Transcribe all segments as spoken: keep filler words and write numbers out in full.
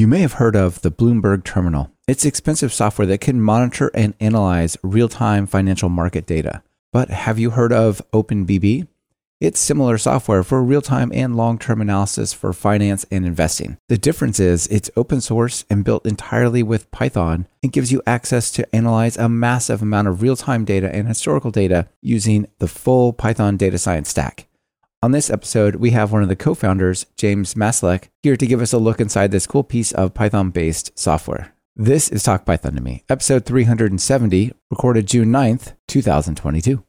You may have heard of the Bloomberg Terminal. It's expensive software that can monitor and analyze real-time financial market data. But have you heard of OpenBB? It's similar software for real-time and long-term analysis for finance and investing. The difference is it's open source and built entirely with Python and gives you access to analyze a massive amount of real-time data and historical data using the full Python data science stack. On this episode, we have one of the co-founders, James Maslek, here to give us a look inside this cool piece of Python-based software. This is Talk Python to Me, episode three hundred seventy, recorded June ninth, two thousand twenty-two.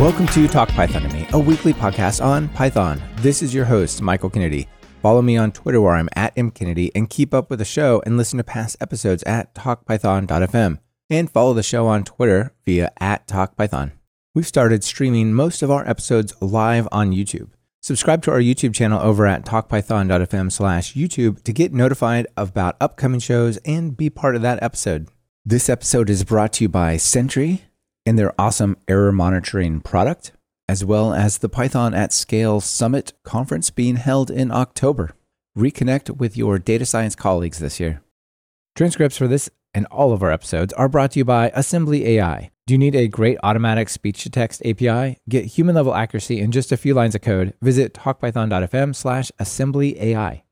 Welcome to Talk Python to Me, a weekly podcast on Python. This is your host, Michael Kennedy. Follow me on Twitter where I'm at mkennedy and keep up with the show and listen to past episodes at talk python dot f m. And follow the show on Twitter via at TalkPython. We've started streaming most of our episodes live on YouTube. Subscribe to our YouTube channel over at talk python dot f m slash YouTube to get notified about upcoming shows and be part of that episode. This episode is brought to you by Sentry and their awesome error monitoring product, as well as the Python at Scale Summit conference being held in October. Reconnect with your data science colleagues this year. Transcripts for this and all of our episodes are brought to you by Assembly A I. Do you need a great automatic speech-to-text A P I? Get human-level accuracy in just a few lines of code. Visit talk python dot f m slash assembly A I.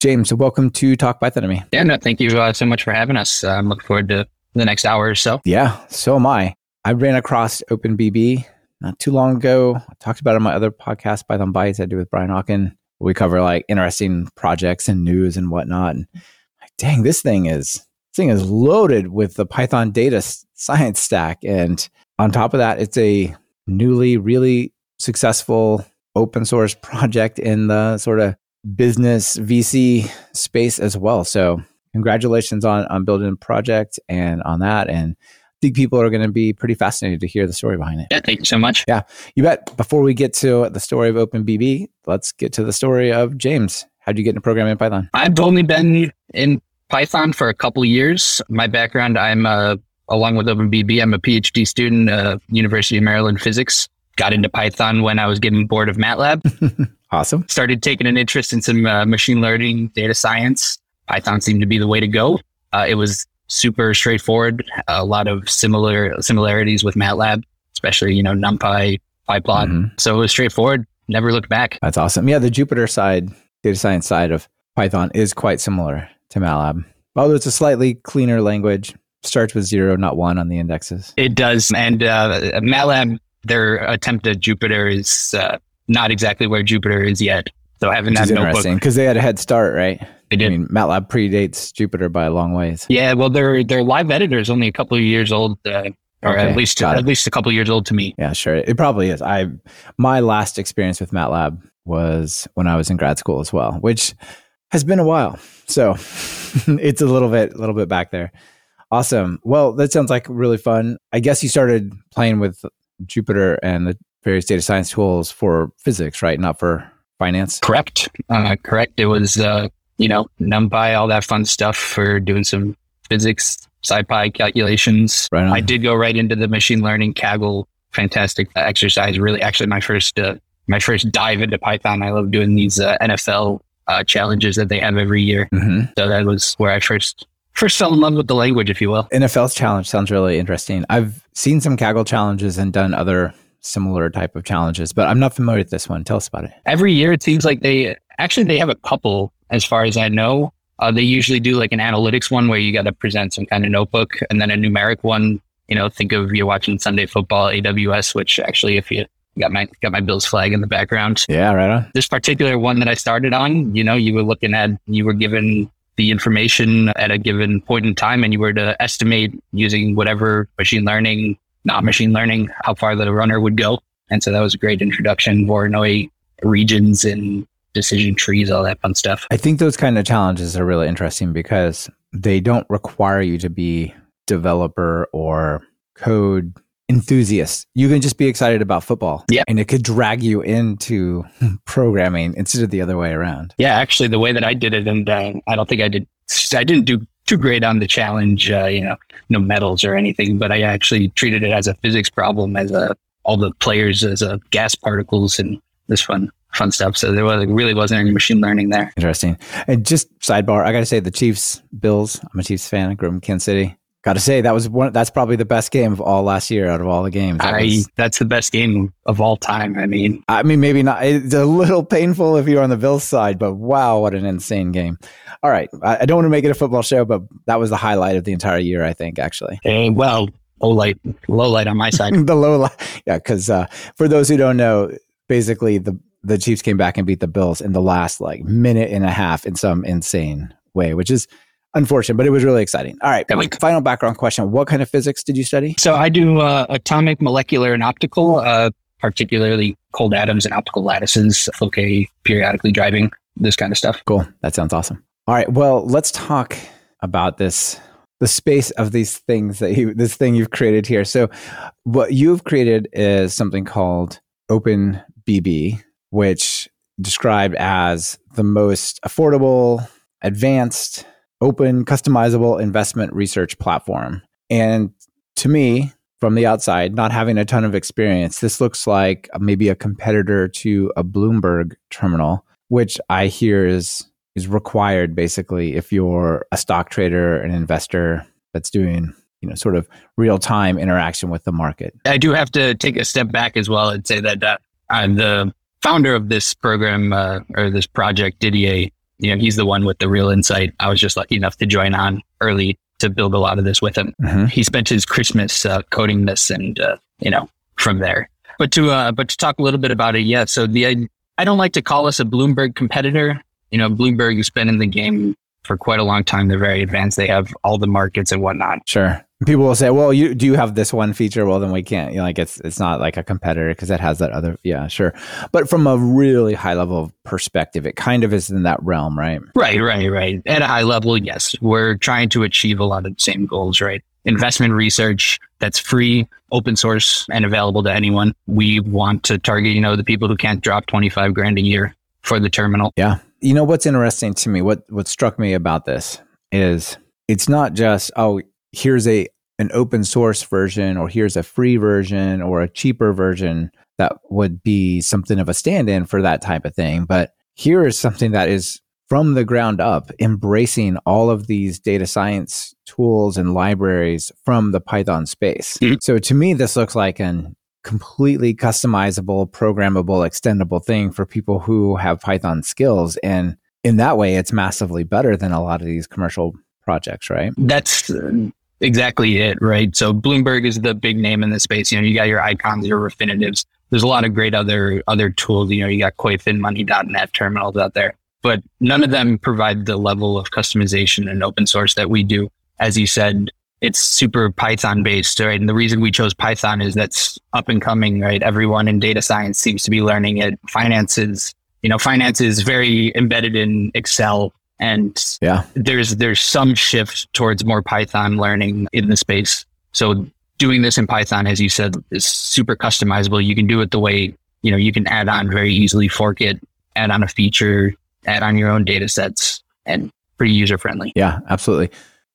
James, welcome to Talk Python to Me. Yeah, no, thank you uh, so much for having us. I'm um, looking forward to the next hour or so. Yeah, so am I. I ran across OpenBB not too long ago. I talked about it on my other podcast, Python Bytes, I do with Brian Hawken. We cover like interesting projects and news and whatnot. And like, dang, this thing is... This thing is loaded with the Python data science stack. And on top of that, it's a newly, really successful open source project in the sort of business V C space as well. So congratulations on, on building a project and on that. And I think people are going to be pretty fascinated to hear the story behind it. Yeah, thank you so much. Yeah, you bet. Before we get to the story of OpenBB, let's get to the story of James. How'd you get into programming in Python? I've only been in Python for a couple of years. My background, I'm uh, along with OpenBB, I'm a PhD student at uh, University of Maryland Physics. Got into Python when I was getting bored of MATLAB. Awesome. Started taking an interest in some uh, machine learning, data science. Python seemed to be the way to go. Uh, it was super straightforward. A lot of similar similarities with MATLAB, especially, you know, NumPy, PyPlot. Mm-hmm. So it was straightforward. Never looked back. That's awesome. Yeah, the Jupyter side, data science side of Python is quite similar to MATLAB. Although it's a slightly cleaner language, starts with zero, not one on the indexes. It does. And uh, MATLAB, their attempt at Jupyter is uh, not exactly where Jupyter is yet. So having that notebook. Interesting, because they had a head start, right? They did. I mean, MATLAB predates Jupyter by a long ways. Yeah, well, their their live editor is only a couple of years old, uh, or okay, at least at least a couple of years old to me. Yeah, sure. It probably is. I my last experience with MATLAB was when I was in grad school as well, which has been a while. So it's a little bit, a little bit back there. Awesome. Well, that sounds like really fun. I guess you started playing with Jupyter and the various data science tools for physics, right? Not for finance. Correct. Uh, correct. It was, uh, you know, NumPy, all that fun stuff for doing some physics, SciPy calculations. Right on. I did go right into the machine learning Kaggle. Fantastic exercise. Really, actually my first, uh, my first dive into Python. I love doing these uh, N F L Uh, challenges that they have every year. Mm-hmm. So that was where I first first fell in love with the language, if you will. N F L's challenge sounds really interesting. I've seen some Kaggle challenges and done other similar type of challenges, but I'm not familiar with this one. Tell us about it. Every year, it seems like they, actually they have a couple, as far as I know. Uh, they usually do like an analytics one where you got to present some kind of notebook, and then a numeric one. You know, think of you're watching Sunday football, A W S, which actually if you Got my got my Bills flag in the background. Yeah, right on. This particular one that I started on, you know, you were looking at, you were given the information at a given point in time, and you were to estimate using whatever machine learning, not machine learning, how far the runner would go. And so that was a great introduction. Voronoi regions and decision trees, all that fun stuff. I think those kind of challenges are really interesting because they don't require you to be developer or code enthusiast. You can just be excited about football. Yeah. And it could drag you into programming instead of the other way around. Yeah, actually the way that I did it, and uh, I don't think I did, I didn't do too great on the challenge, uh, you know, no medals or anything, but I actually treated it as a physics problem, as a, all the players as a gas particles and this fun, fun stuff. So there was, really wasn't any machine learning there. Interesting. And just sidebar, I got to say the Chiefs, Bills, I'm a Chiefs fan. I grew up in Kansas City. Got to say, that was one. That's probably the best game of all last year out of all the games. That I, was, that's the best game of all time. I mean, I mean, maybe not. It's a little painful if you're on the Bills side, but wow, what an insane game. All right. I, I don't want to make it a football show, but that was the highlight of the entire year, I think, actually. Hey, well, low light, low light on my side. the low light. Yeah, because uh, for those who don't know, basically the, the Chiefs came back and beat the Bills in the last like minute and a half in some insane way, which is unfortunate, but it was really exciting. All right. Final background question. What kind of physics did you study? So I do uh, atomic, molecular, and optical, uh, particularly cold atoms and optical lattices, Fouquet periodically driving, this kind of stuff. Cool. That sounds awesome. All right. Well, let's talk about this, the space of these things that you, this thing you've created here. So what you've created is something called OpenBB, which described as the most affordable, advanced, open, customizable investment research platform. And to me, from the outside, not having a ton of experience, this looks like maybe a competitor to a Bloomberg terminal, which I hear is is required basically if you're a stock trader, an investor that's doing, you know, sort of real-time interaction with the market. I do have to take a step back as well and say that uh, I'm the founder of this program uh, or this project, Didier. You know, he's the one with the real insight. I was just lucky enough to join on early to build a lot of this with him. Mm-hmm. He spent his Christmas uh, coding this and, uh, you know, from there. But to uh, but to talk a little bit about it, yeah. So the I, I don't like to call us a Bloomberg competitor. You know, Bloomberg has been in the game for quite a long time. They're very advanced. They have all the markets and whatnot. Sure. People will say, well, you do you have this one feature? Well, then we can't. You know, like it's it's not like a competitor because it has that other. Yeah, sure. But from a really high level perspective, it kind of is in that realm, right? Right, right, right. At a high level, yes. We're trying to achieve a lot of the same goals, right? Investment research that's free, open source, and available to anyone. We want to target, you know, the people who can't drop twenty-five grand a year for the terminal. Yeah. You know, what's interesting to me, what what struck me about this is it's not just, oh, here's a an open source version or here's a free version or a cheaper version that would be something of a stand-in for that type of thing. But here is something that is from the ground up embracing all of these data science tools and libraries from the Python space. Mm-hmm. So to me, this looks like an completely customizable, programmable, extendable thing for people who have Python skills. And in that way, it's massively better than a lot of these commercial projects, right? That's exactly it, right? So Bloomberg is the big name in this space. You know, you got your icons, your refinitives. There's a lot of great other other tools. You know, you got koi fin money dot net terminals out there, but none of them provide the level of customization and open source that we do. As you said, it's super Python based, right? And the reason we chose Python is that's up and coming, right? Everyone in data science seems to be learning it. Finances, you know, finance is very embedded in Excel. And yeah, there's there's some shift towards more Python learning in the space. So doing this in Python, as you said, is super customizable. You can do it the way, you know, you can add on very easily, fork it, add on a feature, add on your own data sets, and pretty user friendly. Yeah, absolutely.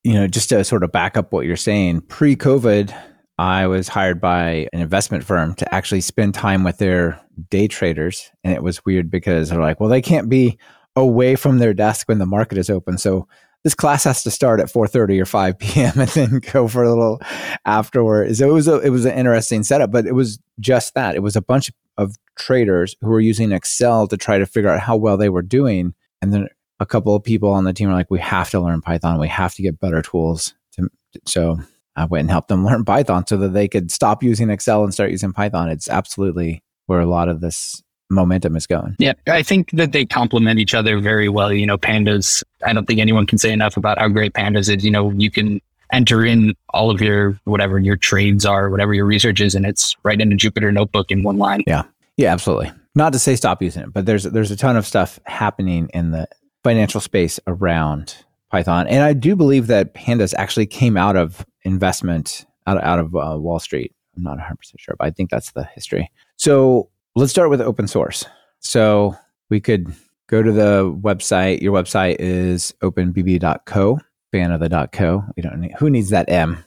You know, just to sort of back up what you're saying, pre-COVID, I was hired by an investment firm to actually spend time with their day traders. And it was weird because they're like, well, they can't be away from their desk when the market is open. So this class has to start at four thirty or five p.m. and then go for a little afterward. So it was a, it was an interesting setup, but it was just that. It was a bunch of traders who were using Excel to try to figure out how well they were doing. And then a couple of people on the team were like, we have to learn Python. We have to get better tools. To, so I went and helped them learn Python so that they could stop using Excel and start using Python. It's absolutely where a lot of this momentum is going. Yeah, I think that they complement each other very well. You know, Pandas, I don't think anyone can say enough about how great Pandas is. You know, you can enter in all of your, whatever your trades are, whatever your research is, and it's right in a Jupyter notebook in one line. Yeah, yeah, absolutely. Not to say stop using it, but there's there's a ton of stuff happening in the financial space around Python. And I do believe that Pandas actually came out of investment, out, out of uh, Wall Street. I'm not one hundred percent sure, but I think that's the history. So let's start with open source. So we could go to the website. Your website is open b b dot co. fan of the .co. We don't need, who needs that M?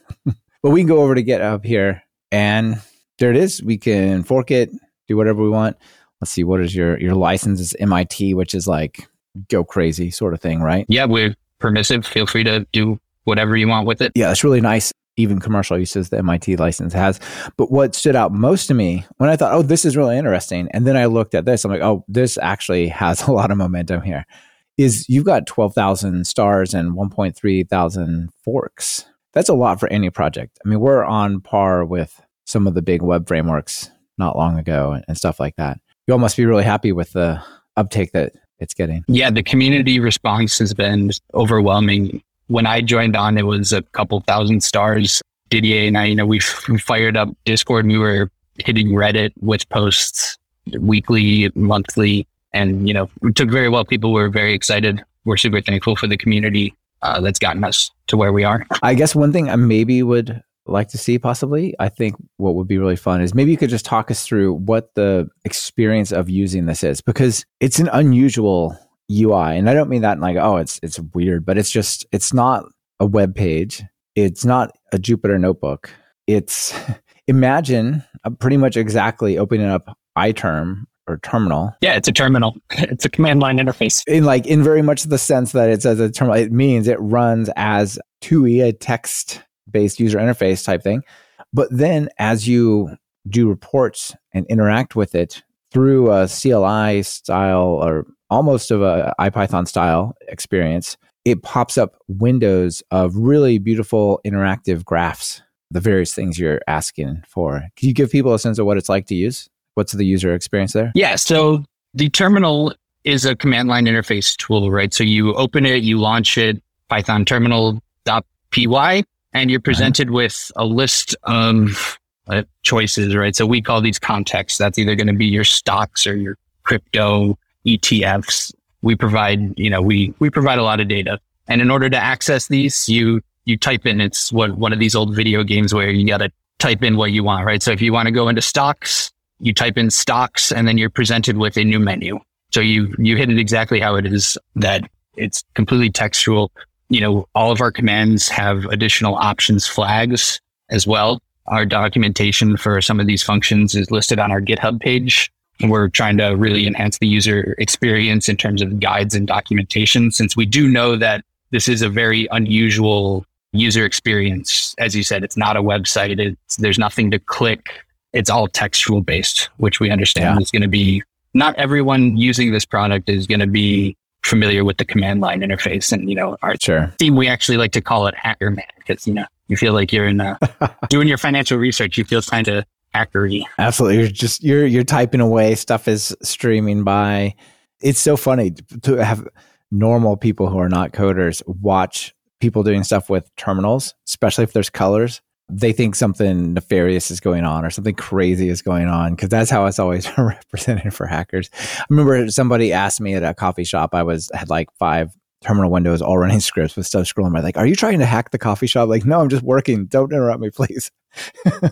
But we can go over to GitHub here, and there it is. We can fork it, do whatever we want. Let's see, what is your, your license is M I T, which is like go crazy sort of thing, right? Yeah, we're permissive. Feel free to do whatever you want with it. Yeah, it's really nice. Even commercial uses the M I T license has. But what stood out most to me when I thought, oh, this is really interesting. And then I looked at this, I'm like, oh, this actually has a lot of momentum here, is you've got twelve thousand stars and one point three thousand forks. That's a lot for any project. I mean, we're on par with some of the big web frameworks not long ago and, and stuff like that. You all must be really happy with the uptake that it's getting. Yeah, the community response has been overwhelming. When I joined on, it was a couple thousand stars. Didier and I, you know, we fired up Discord. We were hitting Reddit with posts weekly, monthly, and, you know, it took very well. People were very excited. We're super thankful for the community uh, that's gotten us to where we are. I guess one thing I maybe would like to see possibly, I think what would be really fun is maybe you could just talk us through what the experience of using this is, because it's an unusual U I. And I don't mean that in like, oh, it's it's weird, but it's just, it's not a web page. It's not a Jupyter notebook. It's, imagine uh, pretty much exactly opening up iTerm or terminal. Yeah, it's a terminal. It's a command line interface. In like, in very much the sense that it's as a terminal, it means it runs as T U I, a text-based user interface type thing. But then as you do reports and interact with it through a C L I style or almost of a IPython style experience, it pops up windows of really beautiful interactive graphs, the various things you're asking for. Can you give people a sense of what it's like to use? What's the user experience there? Yeah, so the terminal is a command line interface tool, right? So you open it, you launch it, Python terminal.py, and you're presented uh-huh. with a list of uh, choices, right? So we call these contexts. That's either going to be your stocks or your crypto E T Fs. We provide, you know, we, we provide a lot of data. And in order to access these, you, you type in, it's what, one of these old video games where you got to type in what you want, right? So if you want to go into stocks, you type in stocks and then you're presented with a new menu. So you, you hit it exactly how it is, that it's completely textual. You know, all of our commands have additional options flags as well. Our documentation for some of these functions is listed on our GitHub page. We're trying to really enhance the user experience in terms of guides and documentation, since we do know that this is a very unusual user experience. As you said, it's not a website. It's, there's nothing to click. It's all textual based, which we understand yeah. is going to be, not everyone using this product is going to be familiar with the command line interface. And, you know, our sure. team, we actually like to call it hacker man, because, you know, you feel like you're in a, doing your financial research. You feel kind of accuracy. Absolutely. You're just, you're, you're typing away. Stuff is streaming by. It's so funny to have normal people who are not coders watch people doing stuff with terminals, especially if there's colors. They think something nefarious is going on or something crazy is going on, because that's how it's always represented for hackers. I remember somebody asked me at a coffee shop, I was, had like five terminal windows all running scripts with stuff scrolling by, like, are you trying to hack the coffee shop? Like, no, I'm just working. Don't interrupt me, please.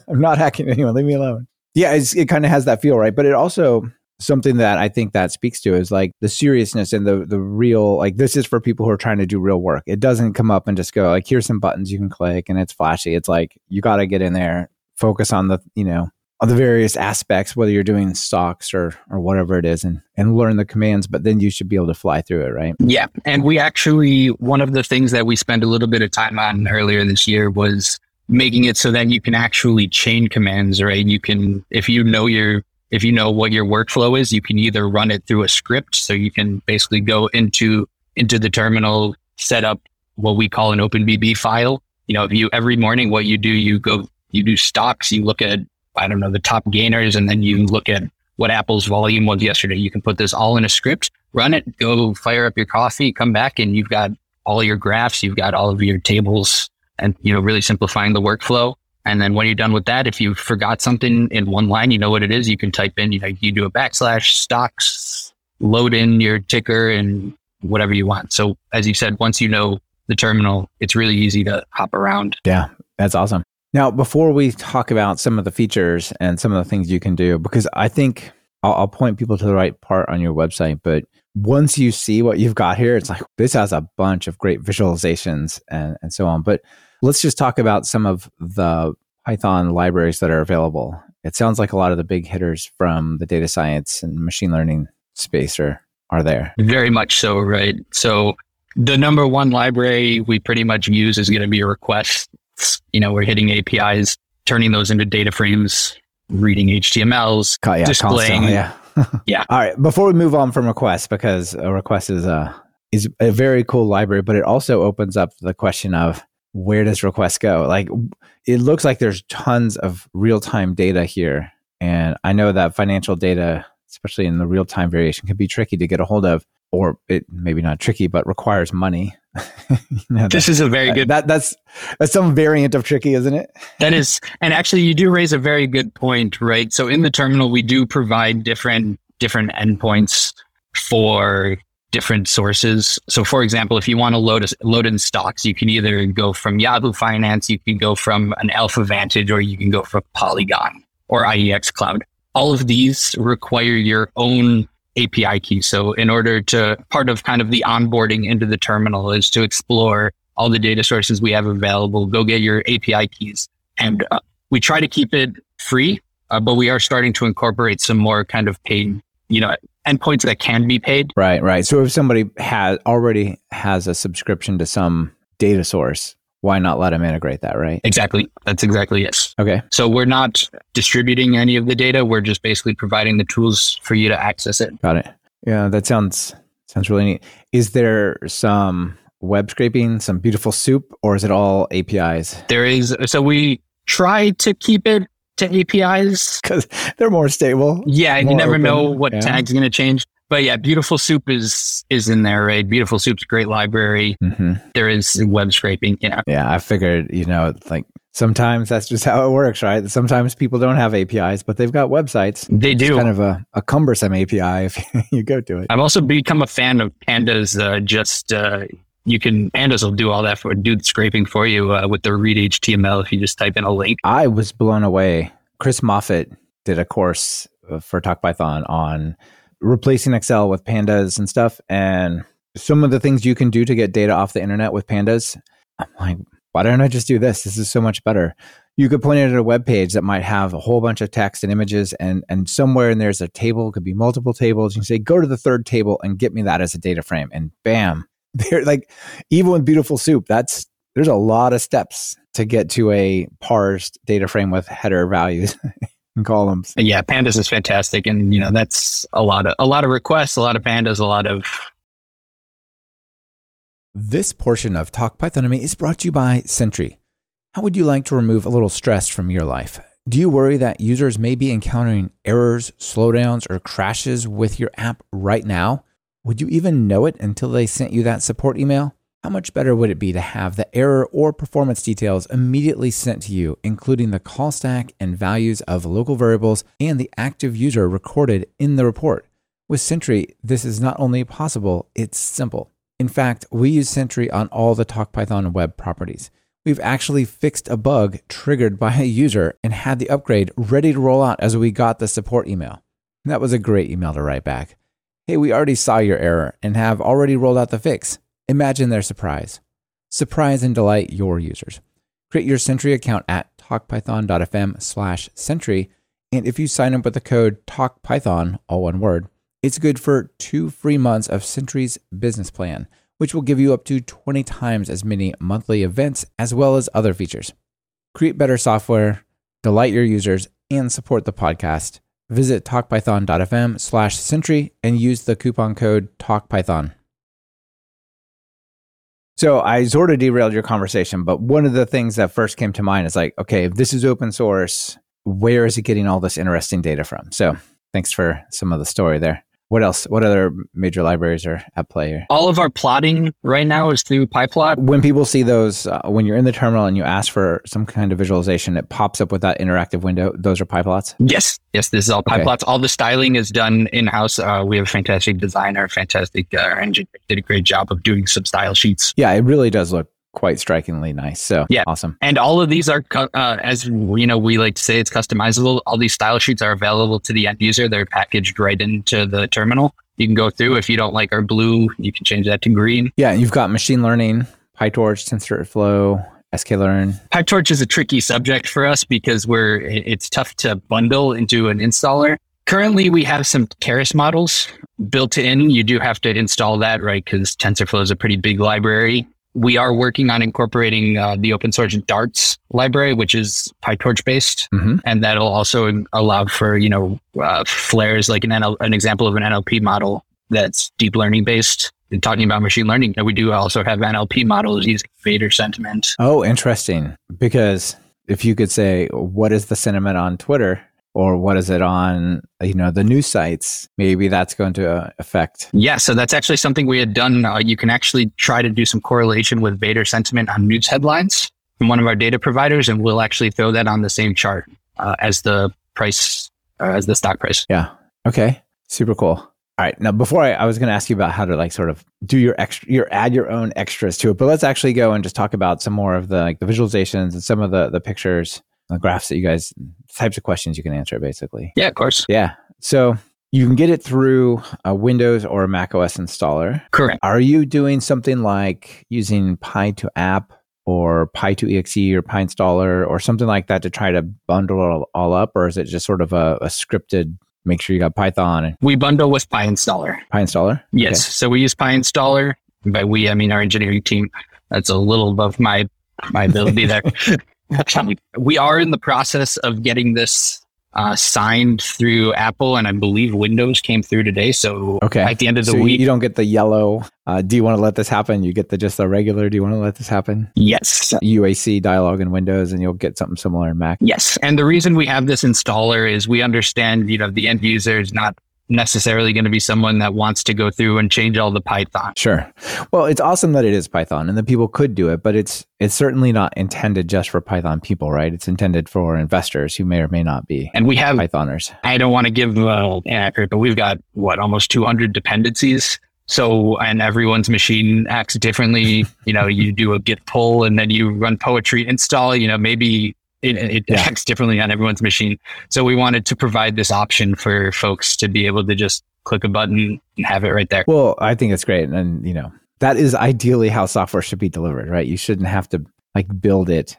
I'm not hacking anyone. Leave me alone. Yeah, it's, it kind of has that feel, right? But it also, something that I think that speaks to is like the seriousness and the the real, like this is for people who are trying to do real work. It doesn't come up and just go like, here's some buttons you can click and it's flashy. It's like, you got to get in there, focus on the, you know, on the various aspects, whether you're doing stocks or or whatever it is, and, and learn the commands, but then you should be able to fly through it, right? Yeah. And we actually, one of the things that we spent a little bit of time on earlier this year was making it so that you can actually chain commands, right? You can, if you know your, if you know what your workflow is, you can either run it through a script. So you can basically go into, into the terminal, set up what we call an OpenBB file. You know, if you, every morning, what you do, you go, you do stocks, you look at, I don't know, the top gainers, and then you look at what Apple's volume was yesterday. You can put this all in a script, run it, go fire up your coffee, come back, and you've got all your graphs, you've got all of your tables, and, you know, really simplifying the workflow. And then when you're done with that, if you forgot something in one line, you know what it is, you can type in, you know, you do a backslash stocks, load in your ticker and whatever you want. So as you said, once you know the terminal, it's really easy to hop around. Yeah, that's awesome. Now, before we talk about some of the features and some of the things you can do, because I think I'll, I'll point people to the right part on your website, but once you see what you've got here, it's like, this has a bunch of great visualizations and, and so on. But let's just talk about some of the Python libraries that are available. It sounds like a lot of the big hitters from the data science and machine learning space are, are there. Very much so, right? So the number one library we pretty much use is going to be requests. You know, we're hitting A P Is, turning those into data frames, reading H T M Ls, yeah, displaying. Yeah. yeah. All right. Before we move on from requests, because a request is a, is a very cool library, but it also opens up the question of where does request go? Like, it looks like there's tons of real-time data here. And I know that financial data, especially in the real-time variation, can be tricky to get a hold of, or it maybe not tricky, but requires money. you know, this that, is a very good... That, that's that's some variant of tricky, isn't it? That is. And actually, you do raise a very good point, right? So in the terminal, we do provide different different endpoints for different sources. So for example, if you want to load a, load in stocks, you can either go from Yahoo Finance, you can go from an Alpha Vantage, or you can go from Polygon or I E X Cloud. All of these require your own A P I key. So in order to, part of kind of the onboarding into the terminal is to explore all the data sources we have available, go get your A P I keys. And uh, we try to keep it free, uh, but we are starting to incorporate some more kind of paid, you know, endpoints that can be paid. Right, right. So if somebody has already has a subscription to some data source, why not let them integrate that, right? Exactly. That's exactly it. Okay. So we're not distributing any of the data. We're just basically providing the tools for you to access it. Got it. Yeah, that sounds sounds really neat. Is there some web scraping, some beautiful soup, or is it all A P Is? There is. So we try to keep it to A P Is. Because they're more stable. Yeah, more you never open. know what yeah. tag's going to change. But yeah, Beautiful Soup is is in there, right? Beautiful Soup's a great library. Mm-hmm. There is web scraping, you know. Yeah, I figured, you know, like sometimes that's just how it works, right? Sometimes people don't have A P Is, but they've got websites. They do. It's kind of a, a cumbersome A P I if you go to it. I've also become a fan of Pandas. Uh, just uh, you can, Pandas will do all that for, do the scraping for you uh, with the read H T M L if you just type in a link. I was blown away. Chris Moffitt did a course for TalkPython on replacing Excel with Pandas and stuff, and some of the things you can do to get data off the internet with Pandas. I'm like, why don't I just do this? This is so much better. You could point it at a web page that might have a whole bunch of text and images, and and somewhere in there's a table, could be multiple tables. You can say, go to the third table and get me that as a data frame, and bam, they're like, even with Beautiful Soup, that's there's a lot of steps to get to a parsed data frame with header values. Columns. Yeah, Pandas is fantastic, and you know that's a lot of a lot of requests, a lot of Pandas, a lot of. This portion of Talk Pythonomy is brought to you by Sentry. How would you like to remove a little stress from your life? Do you worry that users may be encountering errors, slowdowns, or crashes with your app right now? Would you even know it until they sent you that support email? How much better would it be to have the error or performance details immediately sent to you, including the call stack and values of local variables and the active user recorded in the report? With Sentry, this is not only possible, it's simple. In fact, we use Sentry on all the TalkPython web properties. We've actually fixed a bug triggered by a user and had the upgrade ready to roll out as we got the support email. That was a great email to write back. Hey, we already saw your error and have already rolled out the fix. Imagine their surprise. Surprise and delight your users. Create your Sentry account at talkpython.fm slash Sentry. And if you sign up with the code TalkPython, all one word, it's good for two free months of Sentry's business plan, which will give you up to twenty times as many monthly events as well as other features. Create better software, delight your users, and support the podcast. Visit talkpython.fm slash Sentry and use the coupon code TalkPython. So I sort of derailed your conversation, but one of the things that first came to mind is like, okay, if this is open source, where is it getting all this interesting data from? So thanks for some of the story there. What else? What other major libraries are at play here? All of our plotting right now is through PyPlot. When people see those, uh, when you're in the terminal and you ask for some kind of visualization, it pops up with that interactive window. Those are PyPlots? Yes. Yes, this is all PyPlots. Okay. All the styling is done in-house. Uh, we have a fantastic designer, fantastic uh, engineer. Did a great job of doing some style sheets. Yeah, it really does look quite strikingly nice. So yeah. Awesome. And all of these are, uh, as you know, we like to say it's customizable. All these style sheets are available to the end user. They're packaged right into the terminal. you can go through. If you don't like our blue, you can change that to green. Yeah, you've got machine learning, PyTorch, TensorFlow, sklearn. PyTorch is a tricky subject for us because we're it's tough to bundle into an installer. Currently, we have some Keras models built in. You do have to install that, right? Because TensorFlow is a pretty big library. We are working on incorporating uh, the open source Darts library, which is PyTorch based, mm-hmm. and that'll also allow for you know uh, flares, like an N L- an example of an N L P model that's deep learning based. And talking about machine learning, we do also have N L P models using Vader sentiment. Oh, interesting! Because if you could say, what is the sentiment on Twitter? Or what is it on, you know, the news sites? Maybe that's going to affect. Yeah, so that's actually something we had done. Uh, you can actually try to do some correlation with Vader sentiment on news headlines from one of our data providers, and we'll actually throw that on the same chart uh, as the price, uh, as the stock price. Yeah. Okay. Super cool. All right. Now, before I, I was going to ask you about how to like sort of do your extra, your add your own extras to it, but let's actually go and just talk about some more of the like the visualizations and some of the the pictures. The graphs that you guys, types of questions you can answer, basically. Yeah, of course. Yeah. So you can get it through a Windows or a macOS installer. Correct. Are you doing something like using Py to App or Py to E X E or PyInstaller or something like that to try to bundle it all up? Or is it just sort of a, a scripted, make sure you got Python? We bundle with PyInstaller. PyInstaller? Yes. Okay. So we use PyInstaller. By we, I mean our engineering team. That's a little above my, my ability there. We are in the process of getting this uh, signed through Apple, and I believe Windows came through today. So okay. At the end of the so week, you don't get the yellow. Uh, do you want to let this happen? You get the just the regular. Do you want to let this happen? Yes. U A C dialog in Windows, and you'll get something similar in Mac. Yes, and the reason we have this installer is we understand, you know, the end user is not necessarily going to be someone that wants to go through and change all the Python. Sure. Well, it's awesome that it is Python and that people could do it, but it's it's certainly not intended just for Python people, right? It's intended for investors who may or may not be and we have Pythoners. I don't want to give uh, inaccurate, but we've got, what, almost two hundred dependencies. So, and everyone's machine acts differently. You know, you do a git pull and then you run poetry install, you know, maybe It, it yeah. acts differently on everyone's machine. So we wanted to provide this option for folks to be able to just click a button and have it right there. Well, I think it's great. And, you know, that is ideally how software should be delivered, right? You shouldn't have to like build it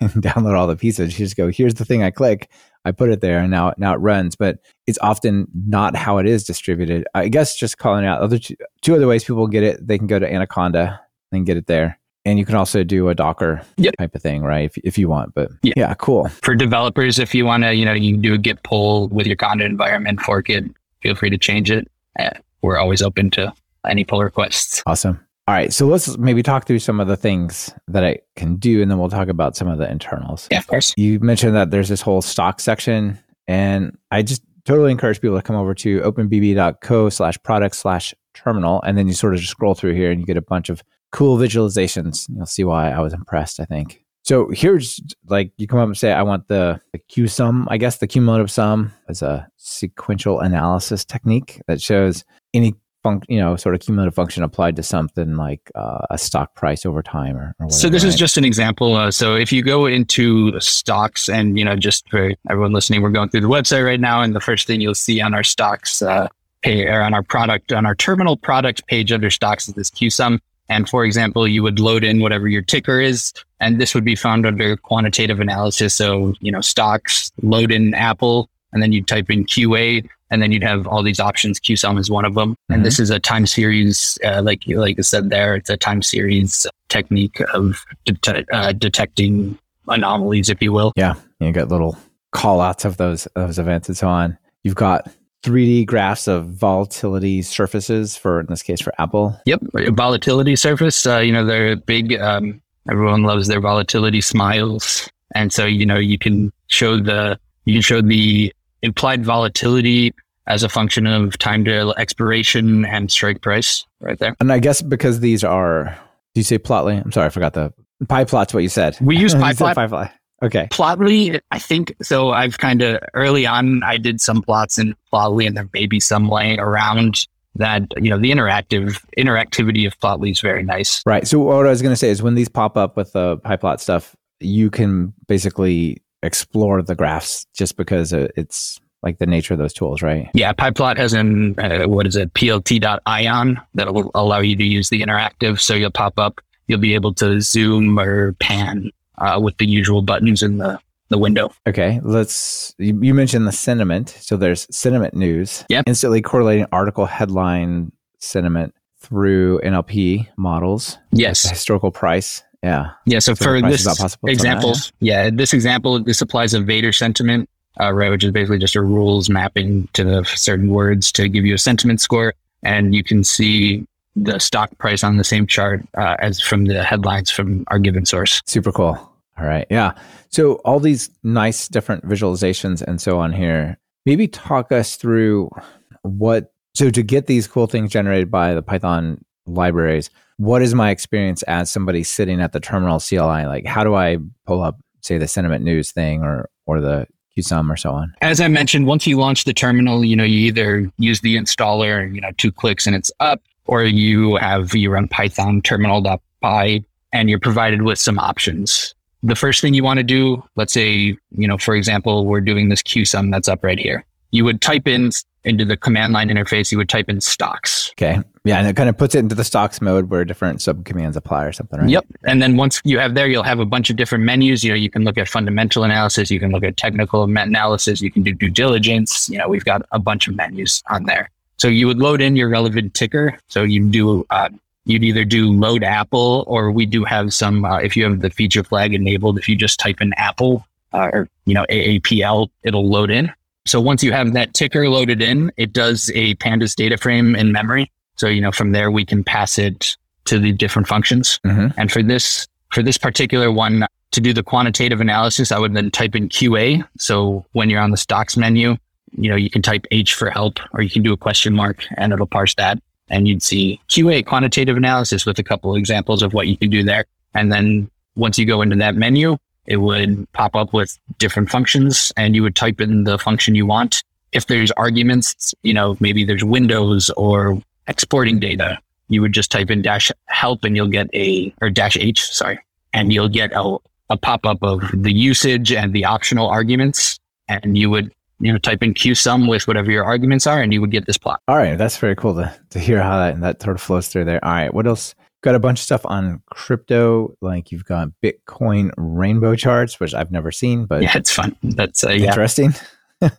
and download all the pieces. You just go, here's the thing I click, I put it there, and now, now it runs. But it's often not how it is distributed. I guess just calling out other two, two other ways people get it. They can go to Anaconda and get it there. And you can also do a Docker yep. type of thing, right? If if you want, but yeah, yeah cool. For developers, if you want to, you know, you can do a git pull with your Conda environment, fork it, feel free to change it. We're always open to any pull requests. Awesome. All right. So let's maybe talk through some of the things that I can do, and then we'll talk about some of the internals. Yeah, of course. You mentioned that there's this whole stock section, and I just totally encourage people to come over to openbb.co slash product slash terminal. And then you sort of just scroll through here and you get a bunch of cool visualizations. You'll see why I was impressed, I think. So here's like, you come up and say, I want the, the Q sum, I guess the cumulative sum is a sequential analysis technique that shows any func- you know, sort of cumulative function applied to something like uh, a stock price over time or, or whatever. So this right? is just an example. Uh, so if you go into the stocks and, you know, just for everyone listening, we're going through the website right now. And the first thing you'll see on our stocks uh, pay, or on our product, on our terminal product page under stocks is this Q sum. And for example, you would load in whatever your ticker is, and this would be found under quantitative analysis. So, you know, stocks, load in Apple, and then you type in Q A, and then you'd have all these options. Q sum is one of them. Mm-hmm. And this is a time series, uh, like like I said there, it's a time series technique of det- uh, detecting anomalies, if you will. Yeah, you got little call outs of those, those events and so on. You've got three D graphs of volatility surfaces for, in this case, for Apple. Yep. Volatility surface, uh, you know, they're big. Um, everyone loves their volatility smiles. And so, you know, you can show the, you can show the implied volatility as a function of time to expiration and strike price right there. And I guess because these are, do you say Plotly? I'm sorry, I forgot the, PyPlot's what you said. We use PyPlot. PyPlot. Okay. Plotly, I think, so I've kind of, early on, I did some plots in Plotly, and there may be some laying around that, you know, the interactive interactivity of Plotly is very nice. Right. So what I was going to say is when these pop up with the PyPlot stuff, you can basically explore the graphs just because it's like the nature of those tools, right? Yeah, PyPlot has an, uh, what is it, plt.ion that will allow you to use the interactive. So you'll pop up, you'll be able to zoom or pan uh, with the usual buttons in the, the window. Okay, let's, you, you mentioned the sentiment. So there's sentiment news, yep. Instantly correlating article headline sentiment through N L P models. Yes. Historical price. Yeah. Yeah. So, so for this example, yeah. yeah, this example, this applies a Vader sentiment, uh, right, which is basically just a rules mapping to the certain words to give you a sentiment score. And you can see the stock price on the same chart uh, as from the headlines from our given source. Super cool. All right. Yeah. So all these nice different visualizations and so on here, maybe talk us through what, so to get these cool things generated by the Python libraries, what is my experience as somebody sitting at the terminal C L I? Like, how do I pull up, say, the sentiment news thing or or the Q SUM or so on? As I mentioned, once you launch the terminal, you know, you either use the installer, you know, two clicks and it's up, or you have, you run python terminal.py and you're provided with some options. The first thing you want to do, let's say, you know, for example, we're doing this Q SUM that's up right here. You would type in into the command line interface, you would type in stocks. Okay. Yeah. And it kind of puts it into the stocks mode where different subcommands apply or something, right? Yep. And then once you have there, you'll have a bunch of different menus. You know, you can look at fundamental analysis, you can look at technical analysis, you can do due diligence. You know, we've got a bunch of menus on there. So you would load in your relevant ticker. So you do, uh, you'd either do load Apple, or we do have some, uh, if you have the feature flag enabled, if you just type in Apple uh, or, you know, A A P L, it'll load in. So once you have that ticker loaded in, it does a Pandas data frame in memory. So, you know, from there, we can pass it to the different functions. Mm-hmm. And for this, for this particular one, to do the quantitative analysis, I would then type in Q A. So when you're on the stocks menu, you know, you can type H for help, or you can do a question mark and it'll parse that. And you'd see Q A, quantitative analysis, with a couple of examples of what you can do there. And then once you go into that menu, it would pop up with different functions and you would type in the function you want. If there's arguments, you know, maybe there's windows or exporting data, you would just type in dash help and you'll get a, or dash H, sorry, and you'll get a, a pop-up of the usage and the optional arguments. And you would, you know, type in Q SUM with whatever your arguments are and you would get this plot. All right. That's very cool to, to hear how that, that sort of flows through there. All right. What else? Got a bunch of stuff on crypto, like you've got Bitcoin rainbow charts, which I've never seen, but yeah, it's fun. That's uh, interesting. Yeah.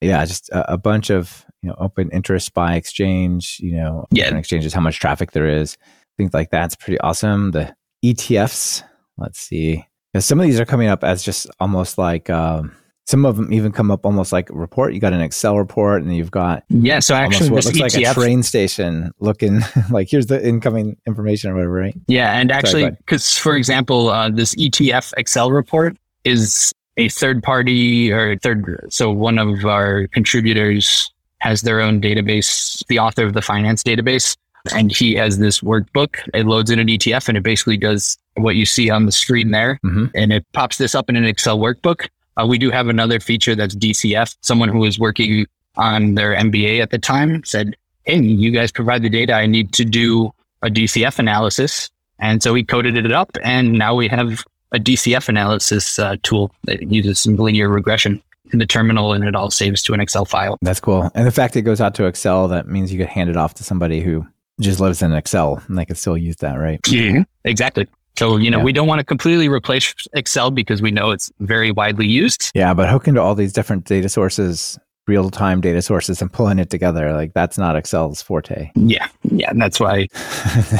Yeah, just a, a bunch of, you know, open interest by exchange, you know, yeah. exchanges, how much traffic there is, things like that's pretty awesome. The E T Fs, let's see, some of these are coming up as just almost like um, some of them even come up almost like a report. You got an Excel report and you've got yeah, so actually what looks E T F. Like a train station looking like here's the incoming information or whatever, right? Yeah, and actually, because for example, uh, this E T F Excel report is a third party or third. So one of our contributors has their own database, the author of the finance database, and he has this workbook. It loads in an E T F and it basically does what you see on the screen there. Mm-hmm. And it pops this up in an Excel workbook. Uh, we do have another feature that's D C F. Someone who was working on their M B A at the time said, hey, you guys provide the data. I need to do a D C F analysis. And so we coded it up and now we have a D C F analysis uh, tool that uses some linear regression in the terminal and it all saves to an Excel file. That's cool. And the fact it goes out to Excel, that means you could hand it off to somebody who just lives in Excel and they could still use that, right? Yeah, exactly. So, you know, yeah. we don't want to completely replace Excel because we know it's very widely used. Yeah, but hooking to all these different data sources, real-time data sources, and pulling it together, like that's not Excel's forte. Yeah, yeah, and that's why.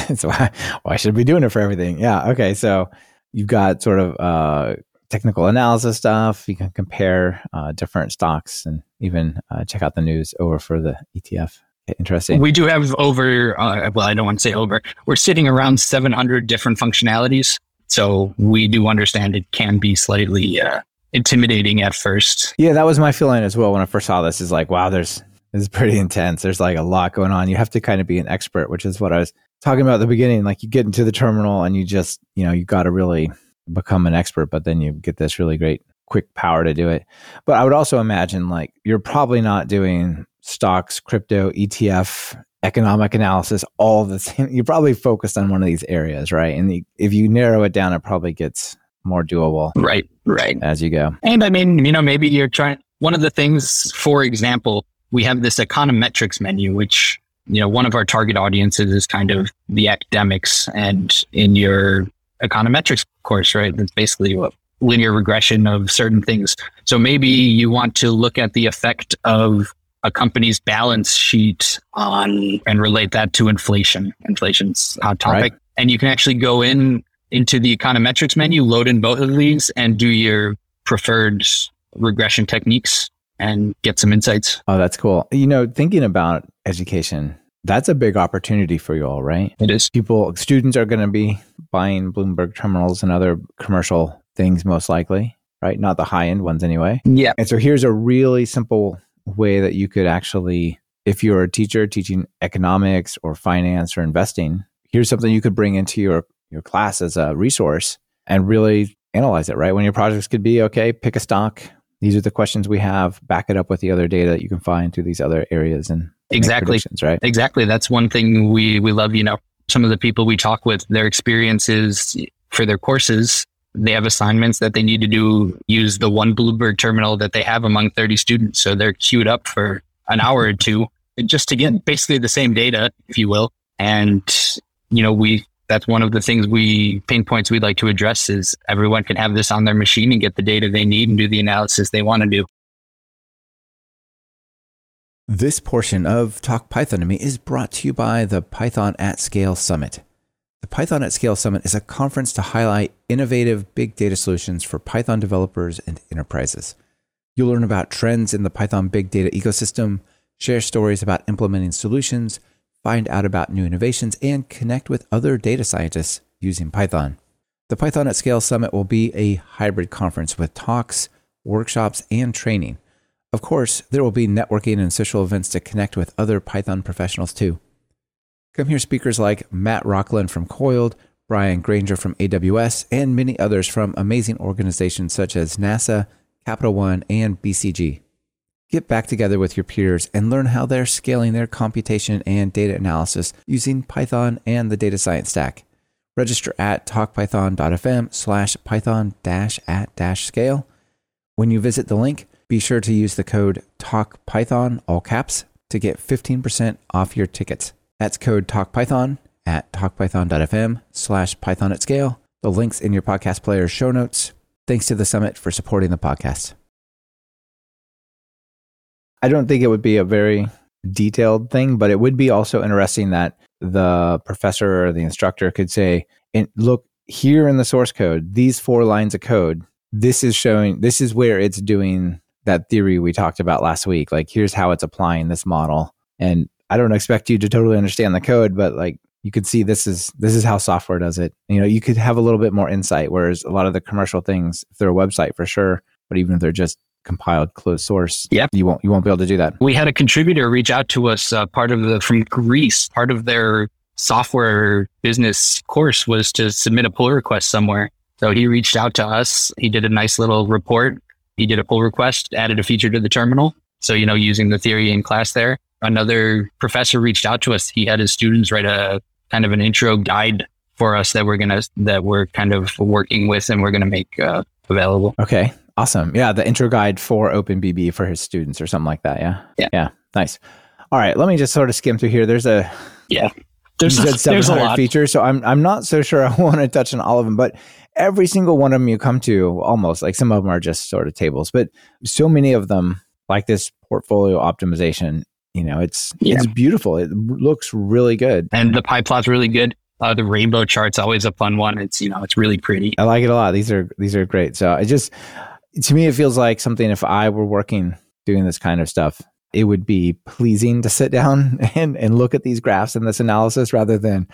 That's why. Why should we be doing it for everything? Yeah, okay, so you've got sort of uh, technical analysis stuff. You can compare uh, different stocks and even uh, check out the news over for the E T F. Interesting. We do have over, uh, well, I don't want to say over, we're sitting around seven hundred different functionalities. So we do understand it can be slightly uh, intimidating at first. Yeah, that was my feeling as well when I first saw this, is like, wow, there's, this is pretty intense. There's like a lot going on. You have to kind of be an expert, which is what I was talking about at the beginning. Like you get into the terminal and you just, you know, you got to really become an expert, but then you get this really great quick power to do it. But I would also imagine like you're probably not doing stocks, crypto, E T F, economic analysis, all the same. You're probably focused on one of these areas, right? And the, if you narrow it down, it probably gets more doable. Right, right. As you go. And I mean, you know, maybe you're trying, one of the things, for example, we have this econometrics menu, which, you know, one of our target audiences is kind of the academics, and in your econometrics course, right, that's basically what linear regression of certain things. So maybe you want to look at the effect of a company's balance sheet on and relate that to inflation. Inflation's a hot topic. Right. And you can actually go in into the econometrics menu, load in both of these, and do your preferred regression techniques and get some insights. Oh, that's cool. You know, thinking about education, that's a big opportunity for you all, right? It is. People, students are going to be buying Bloomberg terminals and other commercial things most likely, right? Not the high-end ones anyway. Yeah. And so here's a really simple way that you could actually, if you're a teacher teaching economics or finance or investing, here's something you could bring into your, your class as a resource and really analyze it, right? When your projects could be, okay, pick a stock. These are the questions we have. Back it up with the other data that you can find through these other areas and exactly make predictions, right? Exactly. That's one thing we we love. You know, some of the people we talk with, their experiences for their courses, they have assignments that they need to do, use the one Bloomberg terminal that they have among thirty students. So they're queued up for an hour or two just to get basically the same data, if you will. And, you know, we that's one of the things we pain points we'd like to address is everyone can have this on their machine and get the data they need and do the analysis they want to do. This portion of Talk Python to Me is brought to you by the Python at Scale Summit. The Python at Scale Summit is a conference to highlight innovative big data solutions for Python developers and enterprises. You'll learn about trends in the Python big data ecosystem, share stories about implementing solutions, find out about new innovations, and connect with other data scientists using Python. The Python at Scale Summit will be a hybrid conference with talks, workshops, and training. Of course, there will be networking and social events to connect with other Python professionals too. Come hear speakers like Matt Rockland from Coiled, Brian Granger from A W S, and many others from amazing organizations such as NASA, Capital One, and B C G. Get back together with your peers and learn how they're scaling their computation and data analysis using Python and the data science stack. Register at talkpython.fm slash python dash at dash scale. When you visit the link, be sure to use the code TALKPython, all caps, to get fifteen percent off your tickets. That's code TalkPython at talkpython.fm slash python at scale. The link's in your podcast player's show notes. Thanks to the summit for supporting the podcast. I don't think it would be a very detailed thing, but it would be also interesting that the professor or the instructor could say, and look, here in the source code, these four lines of code, this is showing, this is where it's doing that theory we talked about last week. Like, here's how it's applying this model. And I don't expect you to totally understand the code, but like you could see this is this is how software does it. You know, you could have a little bit more insight, whereas a lot of the commercial things, if they're a website for sure, but even if they're just compiled closed source, yep. you won't you won't be able to do that. We had a contributor reach out to us, uh, part of the from Greece, part of their software business course was to submit a pull request somewhere. So he reached out to us, he did a nice little report, he did a pull request, added a feature to the terminal. So, you know, using the theory in class there. Another professor reached out to us. He had his students write a kind of an intro guide for us that we're gonna that we're kind of working with and we're gonna make uh, available. Okay, awesome. Yeah, the intro guide for OpenBB for his students or something like that. Yeah, yeah, yeah. Nice. All right, let me just sort of skim through here. There's a yeah, there's a, there's a lot features. So I'm I'm not so sure I want to touch on all of them, but every single one of them you come to almost like some of them are just sort of tables, but so many of them like this portfolio optimization. You know, it's yeah. it's beautiful. It looks really good. And the pie plot's really good. Uh, the rainbow chart's always a fun one. It's, you know, it's really pretty. I like it a lot. These are these are great. So I just, to me, it feels like something if I were working, doing this kind of stuff, it would be pleasing to sit down and, and look at these graphs and this analysis rather than,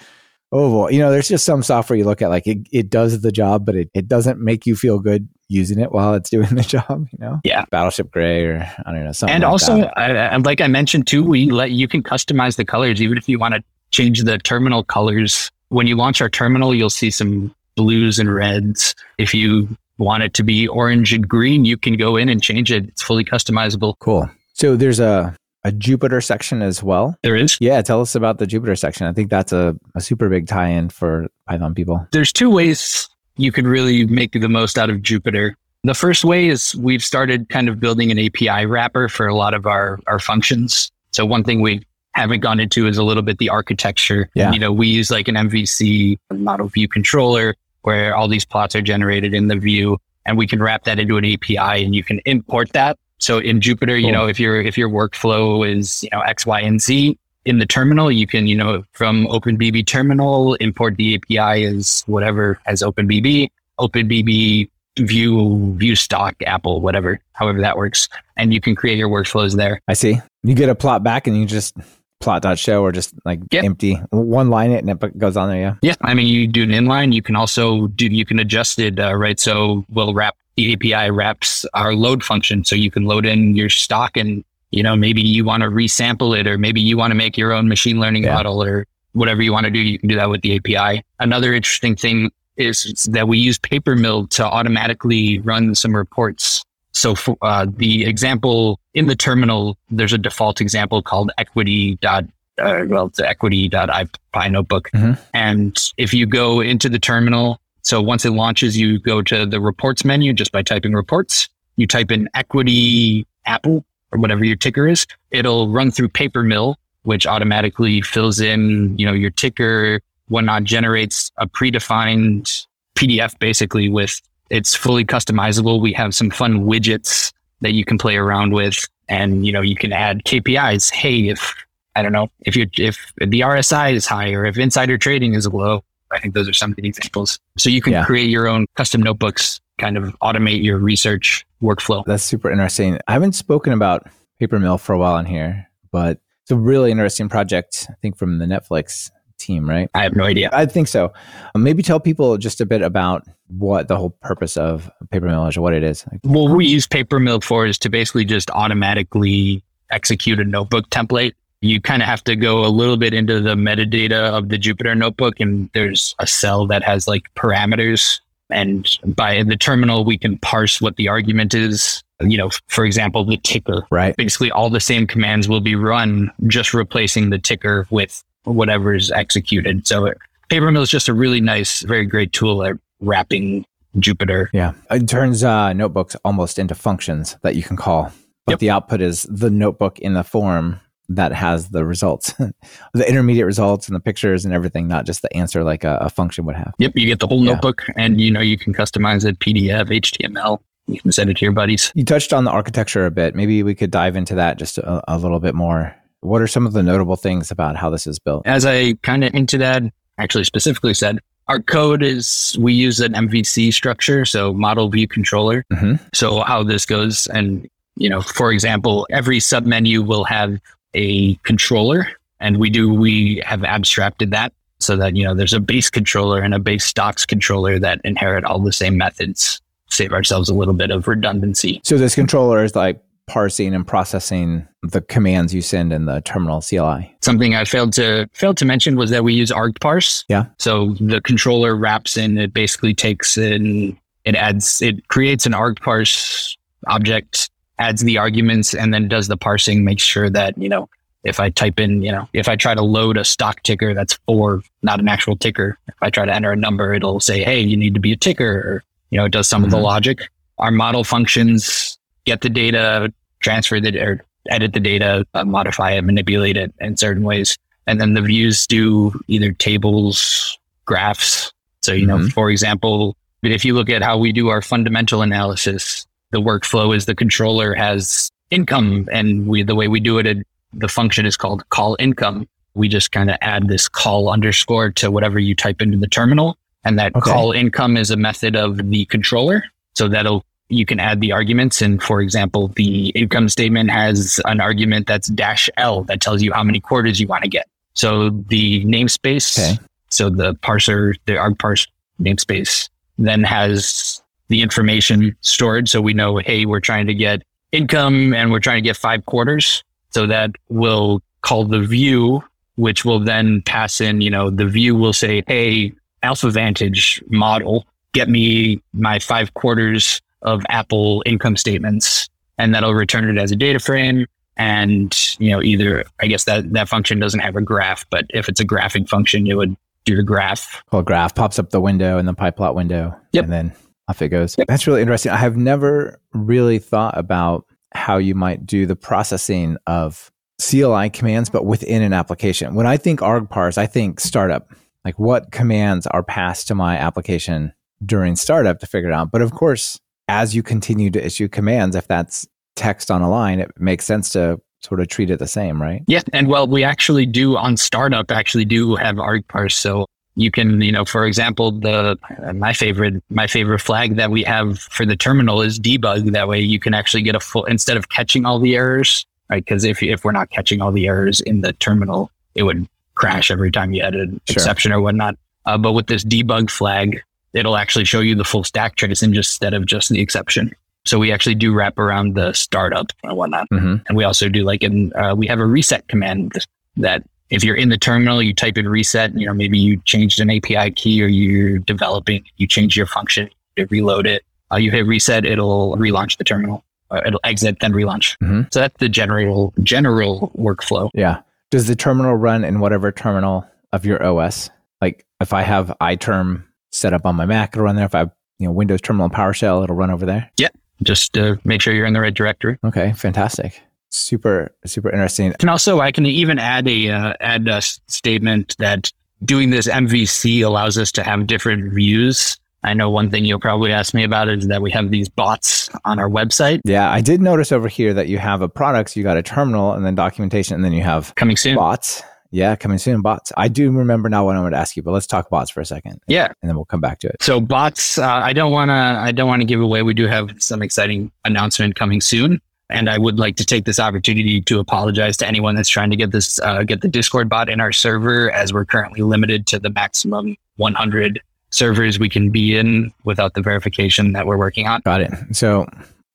oh, well, you know, there's just some software you look at, like it, it does the job, but it, it doesn't make you feel good using it while it's doing the job, you know? Yeah. Battleship Gray or I don't know, something and like also, that. I, like I mentioned too, we let you can customize the colors, even if you want to change the terminal colors. When you launch our terminal, you'll see some blues and reds. If you want it to be orange and green, you can go in and change it. It's fully customizable. Cool. So there's a, a Jupyter section as well. There is. Yeah. Tell us about the Jupyter section. I think that's a, a super big tie-in for Python people. There's two ways you could really make the most out of Jupyter. The first way is we've started kind of building an A P I wrapper for a lot of our, our functions. So one thing we haven't gone into is a little bit the architecture. Yeah. You know, we use like an M V C model view controller where all these plots are generated in the view, and we can wrap that into an A P I and you can import that. So in Jupyter, cool. you know, if your if your workflow is, you know, X, Y, and Z in the terminal, you can, you know, from OpenBB terminal, import the A P I as whatever as OpenBB, OpenBB view, view stock, Apple, whatever, however that works. And you can create your workflows there. I see. You get a plot back and you just plot dot show or just like yeah. empty one line it and it goes on there. Yeah. Yeah. I mean, you do an inline, you can also do, you can adjust it, uh, right? So we'll wrap the A P I wraps our load function. So you can load in your stock and, you know, maybe you want to resample it, or maybe you want to make your own machine learning yeah. model or whatever you want to do. You can do that with the A P I. Another interesting thing is that we use Papermill to automatically run some reports. So for, uh, the example in the terminal, there's a default example called equity dot, uh, well, it's equity dot I P Y notebook. Mm-hmm. And if you go into the terminal, so once it launches, you go to the reports menu just by typing reports. You type in equity Apple or whatever your ticker is. It'll run through Papermill, which automatically fills in, you know, your ticker, whatnot, generates a predefined P D F basically with. It's fully customizable. We have some fun widgets that you can play around with, and you know you can add K P Is. Hey, if I don't know if you if the R S I is high or if insider trading is low, I think those are some of the examples. So you can yeah. create your own custom notebooks, kind of automate your research workflow. That's super interesting. I haven't spoken about Papermill for a while on here, but it's a really interesting project. I think from the Netflix team, right? I have no idea. I think so. Maybe tell people just a bit about what the whole purpose of Papermill is or what it is. Well, we use Papermill for is to basically just automatically execute a notebook template. You kind of have to go a little bit into the metadata of the Jupyter notebook, and there's a cell that has like parameters, and by the terminal, we can parse what the argument is. You know, for example, the ticker, right? Basically all the same commands will be run, just replacing the ticker with whatever is executed. So Papermill is just a really nice, very great tool at wrapping Jupyter. Yeah. It turns uh, notebooks almost into functions that you can call, but yep. the output is the notebook in the form that has the results, the intermediate results and the pictures and everything, not just the answer like a, a function would have. Yep. You get the whole yeah. notebook, and you know, you can customize it, P D F, H T M L. You can send it to your buddies. You touched on the architecture a bit. Maybe we could dive into that just a, a little bit more. What are some of the notable things about how this is built? As I kind of hinted at, actually specifically said, our code is, we use an M V C structure, so model view controller. Mm-hmm. So how this goes, and, you know, for example, every submenu will have a controller, and we do, we have abstracted that so that, you know, there's a base controller and a base stocks controller that inherit all the same methods, save ourselves a little bit of redundancy. So this controller is like parsing and processing the commands you send in the terminal C L I. Something I failed to failed to mention was that we use argparse. Yeah. So the controller wraps in, it basically takes in, it adds, it creates an argparse object, adds the arguments, and then does the parsing, makes sure that, you know, if I type in, you know, if I try to load a stock ticker, that's four, not an actual ticker. If I try to enter a number, it'll say, hey, you need to be a ticker, or, you know, it does some mm-hmm. of the logic. Our model functions get the data, transfer the or edit the data, uh, modify it, manipulate it in certain ways. And then the views do either tables, graphs. So, you mm-hmm. know, for example, but if you look at how we do our fundamental analysis, the workflow is the controller has income, and we the way we do it, it the function is called call income. We just kind of add this call underscore to whatever you type into the terminal. And that okay. call income is a method of the controller. So that'll you can add the arguments. And for example, the income statement has an argument that's dash L that tells you how many quarters you want to get. So the namespace, okay. so the parser, the argparse namespace then has the information stored. So we know, hey, we're trying to get income and we're trying to get five quarters. So that will call the view, which will then pass in, you know, the view will say, hey, Alpha Vantage model, get me my five quarters of Apple income statements, and that'll return it as a data frame. And, you know, either, I guess that, that function doesn't have a graph, but if it's a graphing function, it would do the graph. Well, graph pops up the window in the PyPlot window. Yep. And then off it goes. That's really interesting. I have never really thought about how you might do the processing of C L I commands, but within an application. When I think arg parse, I think startup. Like what commands are passed to my application during startup to figure it out. But of course, as you continue to issue commands, if that's text on a line, it makes sense to sort of treat it the same, right? Yeah. And well, we actually do on startup actually do have arg parse. So you can, you know, for example, the my favorite my favorite flag that we have for the terminal is debug. That way you can actually get a full, instead of catching all the errors, right? Because if if we're not catching all the errors in the terminal, it would crash every time you had an sure. exception or whatnot. Uh, but with this debug flag, it'll actually show you the full stack trace and just instead of just the exception. So we actually do wrap around the startup and whatnot. Mm-hmm. And we also do like, an, uh, we have a reset command that if you're in the terminal, you type in reset, you know, maybe you changed an A P I key or you're developing, you change your function to reload it. Uh, you hit reset, it'll relaunch the terminal. Uh, it'll exit, then relaunch. Mm-hmm. So that's the general general workflow. Yeah. Does the terminal run in whatever terminal of your O S? Like if I have iTerm set up on my Mac, it'll run there. If I have, you know, Windows Terminal PowerShell, it'll run over there. Yeah. Just to make sure you're in the right directory. Okay, fantastic. Super, super interesting. And also, I can even add a uh, add a statement that doing this M V C allows us to have different views. I know one thing you'll probably ask me about is that we have these bots on our website. Yeah, I did notice over here that you have a products, you got a terminal, and then documentation, and then you have coming soon bots. Yeah, coming soon, bots. I do remember now what I wanted to ask you, but let's talk bots for a second. Yeah, and then we'll come back to it. So bots, uh, I don't want to, I don't want to give away. We do have some exciting announcement coming soon, and I would like to take this opportunity to apologize to anyone that's trying to get this, uh, get the Discord bot in our server, as we're currently limited to the maximum one hundred servers we can be in without the verification that we're working on. Got it. So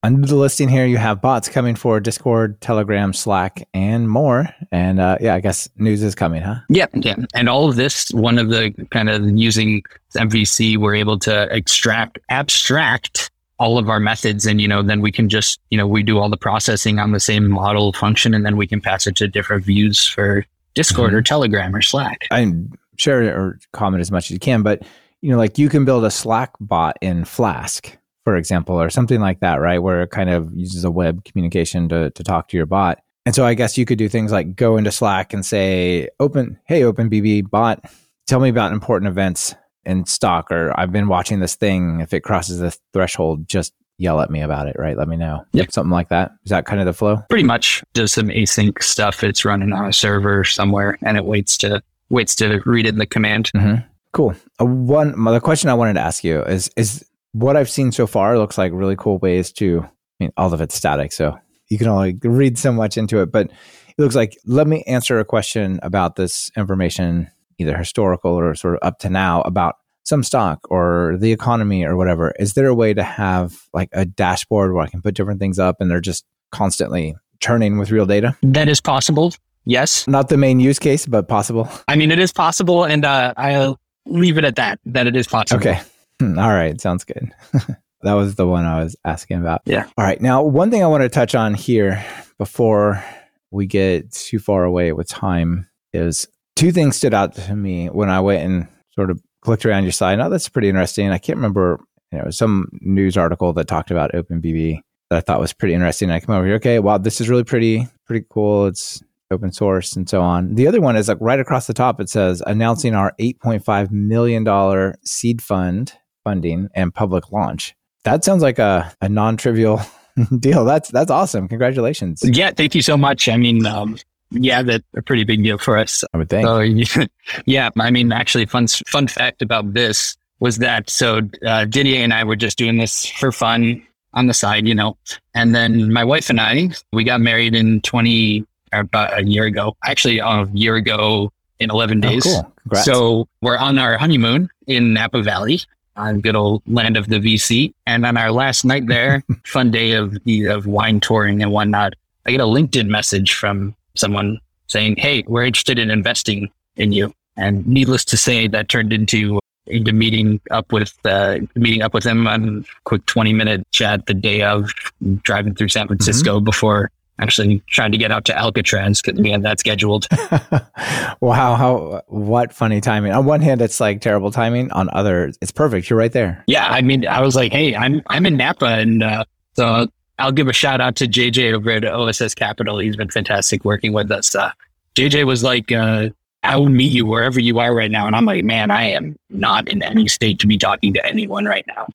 under the listing here, you have bots coming for Discord, Telegram, Slack, and more. And uh, yeah, I guess news is coming, huh? Yeah, yeah. And all of this, one of the kind of using M V C, we're able to extract, abstract all of our methods. And, you know, then we can just, you know, we do all the processing on the same model function, and then we can pass it to different views for Discord mm-hmm. or Telegram or Slack. I'm share or comment as much as you can, but, you know, like you can build a Slack bot in Flask, for example, or something like that, right? Where it kind of uses a web communication to to talk to your bot. And so I guess you could do things like go into Slack and say, "Open, hey, OpenBB bot, tell me about important events in stock, or I've been watching this thing. If it crosses this threshold, just yell at me about it, right? Let me know." Yep. Something like that. Is that kind of the flow? Pretty much. Does some async stuff. It's running on a server somewhere, and it waits to waits to read in the command. Mm-hmm. Cool. Uh, one other question I wanted to ask you is, is what I've seen so far looks like really cool ways to, I mean, all of it's static, so you can only read so much into it, but it looks like, let me answer a question about this information, either historical or sort of up to now about some stock or the economy or whatever. Is there a way to have like a dashboard where I can put different things up and they're just constantly churning with real data? That is possible. Yes. Not the main use case, but possible. I mean, it is possible. And uh, I'll leave it at that, that it is possible. Okay. All right. Sounds good. That was the one I was asking about. Yeah. All right. Now, one thing I want to touch on here before we get too far away with time is two things stood out to me when I went and sort of clicked around your site. Now, that's pretty interesting. I can't remember, you know, some news article that talked about OpenBB that I thought was pretty interesting. I come over here. Okay. Wow. This is really pretty, pretty cool. It's open source and so on. The other one is like right across the top. It says announcing our eight point five million dollars seed fund. Funding and public launch. That sounds like a, a non-trivial deal. That's that's awesome. Congratulations. Yeah, thank you so much. I mean, um, yeah, that's a pretty big deal for us. I would think. So, yeah, I mean, actually, fun fun fact about this was that so uh, Didier and I were just doing this for fun on the side, you know. And then my wife and I, we got married in twenty or about a year ago. Actually, uh, a year ago in eleven days. Oh, cool. Congrats. So we're on our honeymoon in Napa Valley. On good old land of the V C. And on our last night there, fun day of of wine touring and whatnot, I get a LinkedIn message from someone saying, "Hey, we're interested in investing in you." And needless to say, that turned into into meeting up with uh, meeting up with them on a quick twenty minute chat the day of, driving through San Francisco mm-hmm. before actually trying to get out to Alcatraz because we had that scheduled. Wow. How, what funny timing. On one hand, it's like terrible timing. On other, it's perfect. You're right there. Yeah. I mean, I was like, hey, I'm, I'm in Napa. And uh, so I'll give a shout out to J J over at O S S Capital. He's been fantastic working with us. Uh, J J was like, uh, I will meet you wherever you are right now. And I'm like, man, I am not in any state to be talking to anyone right now.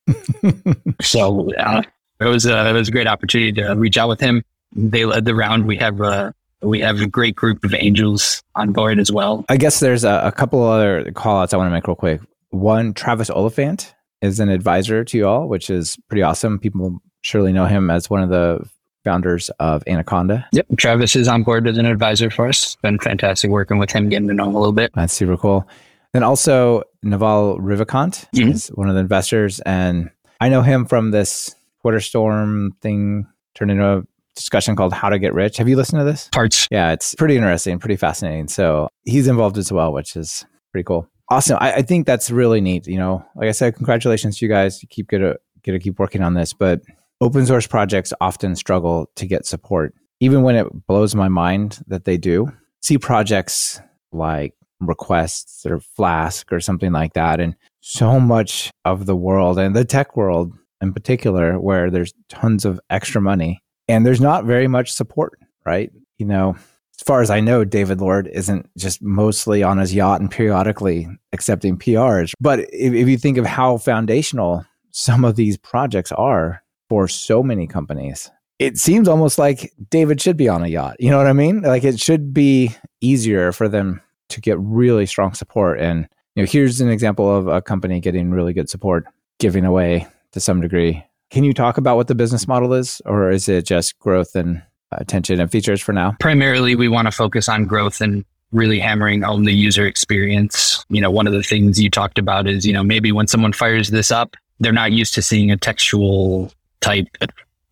So uh, it was a, it was a great opportunity to reach out with him. They led the round. We have a, we have a great group of angels on board as well. I guess there's a, a couple other call outs I want to make real quick. One, Travis Oliphant is an advisor to you all, which is pretty awesome. People surely know him as one of the founders of Anaconda. Yep. Travis is on board as an advisor for us. It's been fantastic working with him, getting to know him a little bit. That's super cool. Then also Naval Rivakant mm-hmm. is one of the investors. And I know him from this Twitter storm thing turned into a discussion called How to Get Rich. Have you listened to this? Parts. Yeah, it's pretty interesting, pretty fascinating. So he's involved as well, which is pretty cool. Awesome. I, I think that's really neat. You know, like I said, congratulations to you guys. You keep gonna, gonna keep working on this, but open source projects often struggle to get support. Even when it blows my mind that they do, see projects like Requests or Flask or something like that. And so much of the world and the tech world in particular, where there's tons of extra money and there's not very much support, right? You know, as far as I know, David Lord isn't just mostly on his yacht and periodically accepting P Rs. But if, if you think of how foundational some of these projects are for so many companies, it seems almost like David should be on a yacht. You know what I mean? Like it should be easier for them to get really strong support. And you know, here's an example of a company getting really good support, giving away to some degree. Can you talk about what the business model is, or is it just growth and attention and features for now? Primarily, we want to focus on growth and really hammering on the user experience. You know, one of the things you talked about is, you know, maybe when someone fires this up, they're not used to seeing a textual type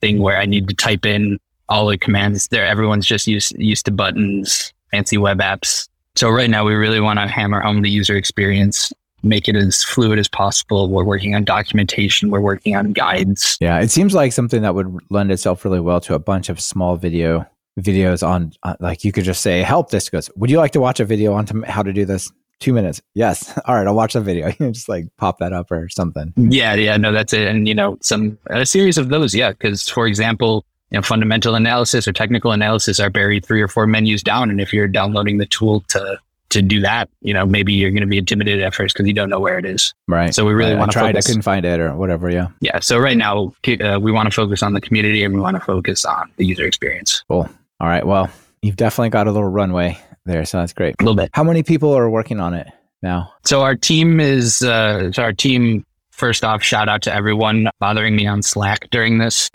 thing where I need to type in all the commands there. Everyone's just used, used to buttons, fancy web apps. So right now, we really want to hammer home the user experience, make it as fluid as possible. We're working on documentation. We're working on guides. Yeah, it seems like something that would lend itself really well to a bunch of small video videos on, uh, like you could just say, help this goes, would you like to watch a video on to, how to do this? Two minutes. Yes. All right, I'll watch the video. You just like pop that up or something. Yeah, yeah, no, that's it. And, you know, some a series of those, yeah, because, for example, you know, fundamental analysis or technical analysis are buried three or four menus down. And if you're downloading the tool to to do that, you know, maybe you're going to be intimidated at first because you don't know where it is. Right. So we really want to try it. I couldn't find it or whatever. Yeah. Yeah. So right now uh, we want to focus on the community and we want to focus on the user experience. Cool. All right. Well, you've definitely got a little runway there. So that's great. A little bit. How many people are working on it now? So our team is, uh, so our team, first off, shout out to everyone bothering me on Slack during this.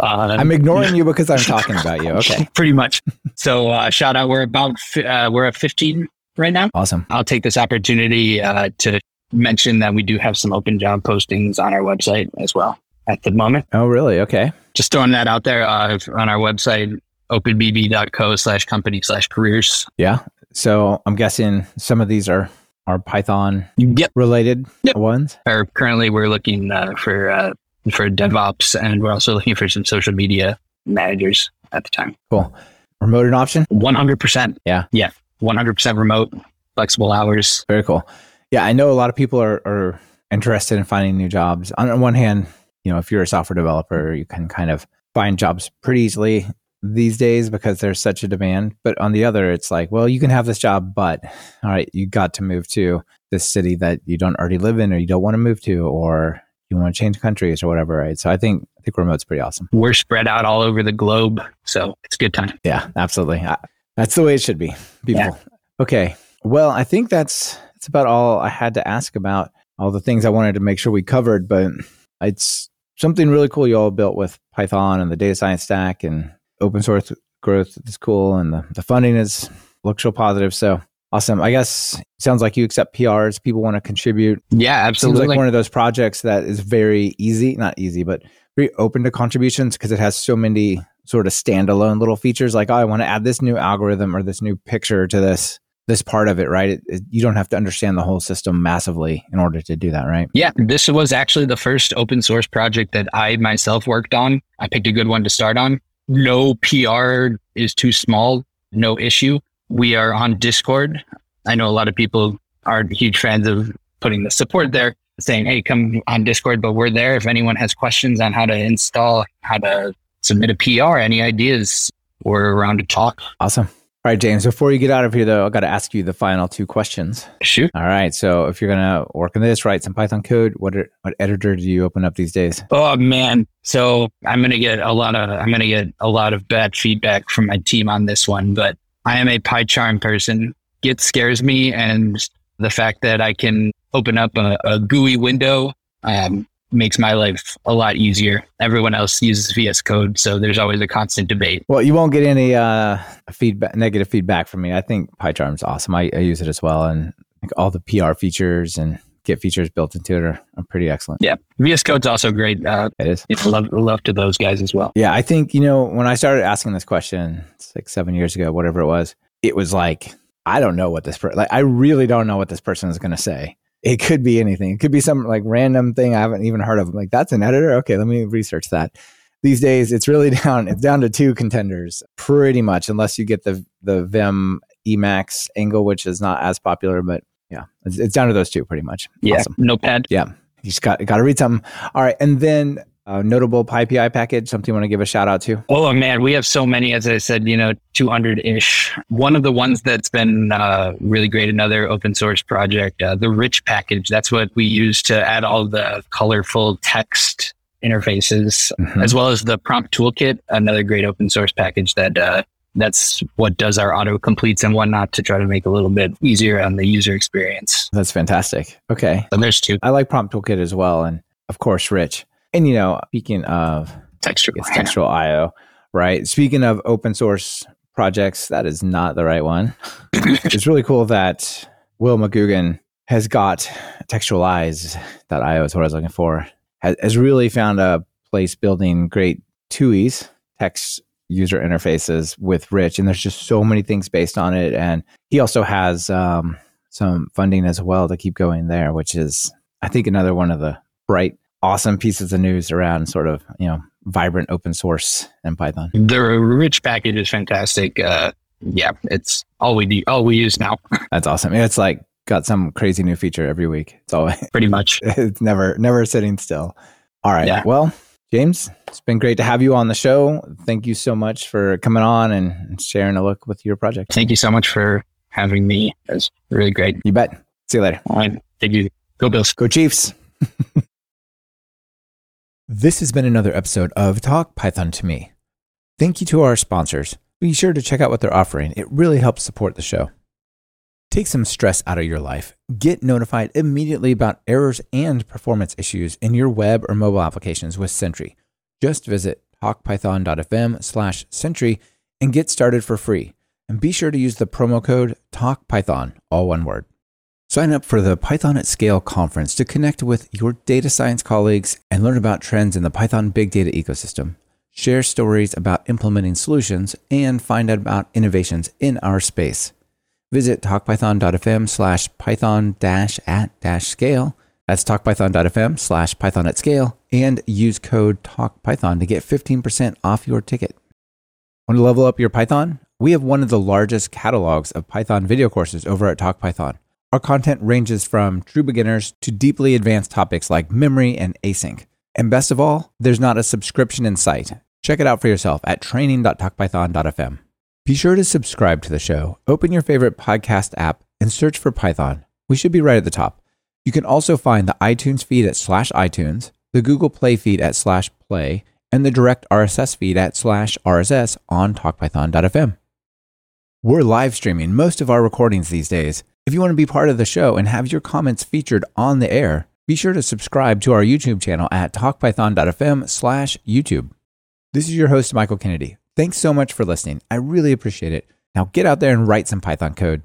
uh, I'm ignoring you because I'm talking about you. Okay. Pretty much. So uh, shout out. We're about, uh, we're at fifteen right now. Awesome. I'll take this opportunity uh, to mention that we do have some open job postings on our website as well at the moment. Oh, really? Okay. Just throwing that out there uh, on our website, openbb.co slash company slash careers. Yeah. So I'm guessing some of these are Are Python yep. related yep. ones? Or currently, we're looking uh, for uh, for DevOps, and we're also looking for some social media managers at the time. Cool. Remote an option? one hundred percent. Yeah. Yeah. one hundred percent remote, flexible hours. Very cool. Yeah. I know a lot of people are, are interested in finding new jobs. On one hand, you know, if you're a software developer, you can kind of find jobs pretty easily these days because there's such a demand. But on the other, it's like, well, you can have this job, but all right, you got to move to this city that you don't already live in, or you don't want to move to, or you want to change countries or whatever, right? So I think I think remote's pretty awesome. We're spread out all over the globe, so it's a good time. Yeah, absolutely. That's the way it should be, people. Yeah. Okay. Well, I think that's that's about all I had to ask about, all the things I wanted to make sure we covered, but it's something really cool you all built with Python and the data science stack, and open source growth is cool, and the, the funding is looks real positive. So awesome. I guess it sounds like you accept P Rs. People want to contribute. Yeah, absolutely. Seems like one of those projects that is very easy, not easy, but very open to contributions because it has so many sort of standalone little features like, oh, I want to add this new algorithm or this new picture to this this part of it, right? It, it, you don't have to understand the whole system massively in order to do that, right? Yeah, this was actually the first open source project that I myself worked on. I picked a good one to start on. no P R is too small, no issue. We are on Discord. I know a lot of people are huge fans of putting the support there, saying, hey, come on Discord, but we're there. If anyone has questions on how to install, how to submit a P R, any ideas, we're around to talk. Awesome. All right, James, before you get out of here, though, I've got to ask you the final two questions. Shoot. All right. So if you're going to work on this, write some Python code, what are, what editor do you open up these days? Oh, man. So I'm going to get a lot of I'm going to get a lot of bad feedback from my team on this one, but I am a PyCharm person. Git scares me. And the fact that I can open up a, a G U I window um, makes my life a lot easier. Everyone else uses V S Code, so there's always a constant debate. Well, you won't get any uh, feedback, negative feedback from me. I think PyCharm's awesome. I, I use it as well, and like, all the P R features and Git features built into it are, are pretty excellent. Yeah, V S Code's also great. Uh, it is. It's love, love to those guys as well. Yeah, I think, you know, when I started asking this question six, seven years ago, whatever it was, it was like, I don't know what this person, like, I really don't know what this person is going to say. It could be anything. It could be some like random thing I haven't even heard of. I'm like, that's an editor? Okay, let me research that. These days, it's really down, it's down to two contenders pretty much, unless you get the the Vim Emacs angle, which is not as popular, but yeah, it's, it's down to those two pretty much. Yeah, awesome. Notepad. Yeah, you just got, got to read something. All right, and then a notable PyPI package, something you want to give a shout out to? Oh man, we have so many, as I said, you know, two hundred ish. One of the ones that's been uh, really great, another open source project, uh, the Rich package. That's what we use to add all the colorful text interfaces, mm-hmm. as well as the prompt toolkit, another great open source package that uh, that's what does our auto completes and whatnot to try to make it a little bit easier on the user experience. That's fantastic. Okay. And there's two. I like prompt toolkit as well. And of course, Rich. And, you know, speaking of textual, it's textual I O, right? Speaking of open source projects, that is not the right one. It's really cool that Will McGugan has got textualize dot I O is what I was looking for, has, has really found a place building great T U Is, text user interfaces with Rich. And there's just so many things based on it. And he also has um, some funding as well to keep going there, which is, I think, another one of the bright, awesome pieces of news around sort of, you know, vibrant open source and Python. The Rich package is fantastic. Uh, yeah, it's all we do, all we use now. That's awesome. It's like got some crazy new feature every week. It's always pretty much. It's never never sitting still. All right. Yeah. Well, James, it's been great to have you on the show. Thank you so much for coming on and sharing a look with your project. Thank you so much for having me. It was really great. You bet. See you later. All right. Thank you. Go Bills. Go Chiefs. This has been another episode of Talk Python to Me. Thank you to our sponsors. Be sure to check out what they're offering. It really helps support the show. Take some stress out of your life. Get notified immediately about errors and performance issues in your web or mobile applications with Sentry. Just visit talk python dot f m slash sentry and get started for free. And be sure to use the promo code TalkPython, all one word. Sign up for the Python at Scale conference to connect with your data science colleagues and learn about trends in the Python big data ecosystem, share stories about implementing solutions, and find out about innovations in our space. Visit talk python dot f m slash python dash at dash scale. That's talk python dot f m slash python at scale and use code TalkPython to get fifteen percent off your ticket. Want to level up your Python? We have one of the largest catalogs of Python video courses over at TalkPython. Our content ranges from true beginners to deeply advanced topics like memory and async. And best of all, there's not a subscription in sight. Check it out for yourself at training dot talk python dot f m. Be sure to subscribe to the show, open your favorite podcast app, and search for Python. We should be right at the top. You can also find the iTunes feed at slash iTunes, the Google Play feed at slash play, and the direct R S S feed at slash R S S on talk python dot f m. We're live streaming most of our recordings these days. If you want to be part of the show and have your comments featured on the air, be sure to subscribe to our YouTube channel at talk python dot f m slash YouTube. This is your host, Michael Kennedy. Thanks so much for listening. I really appreciate it. Now get out there and write some Python code.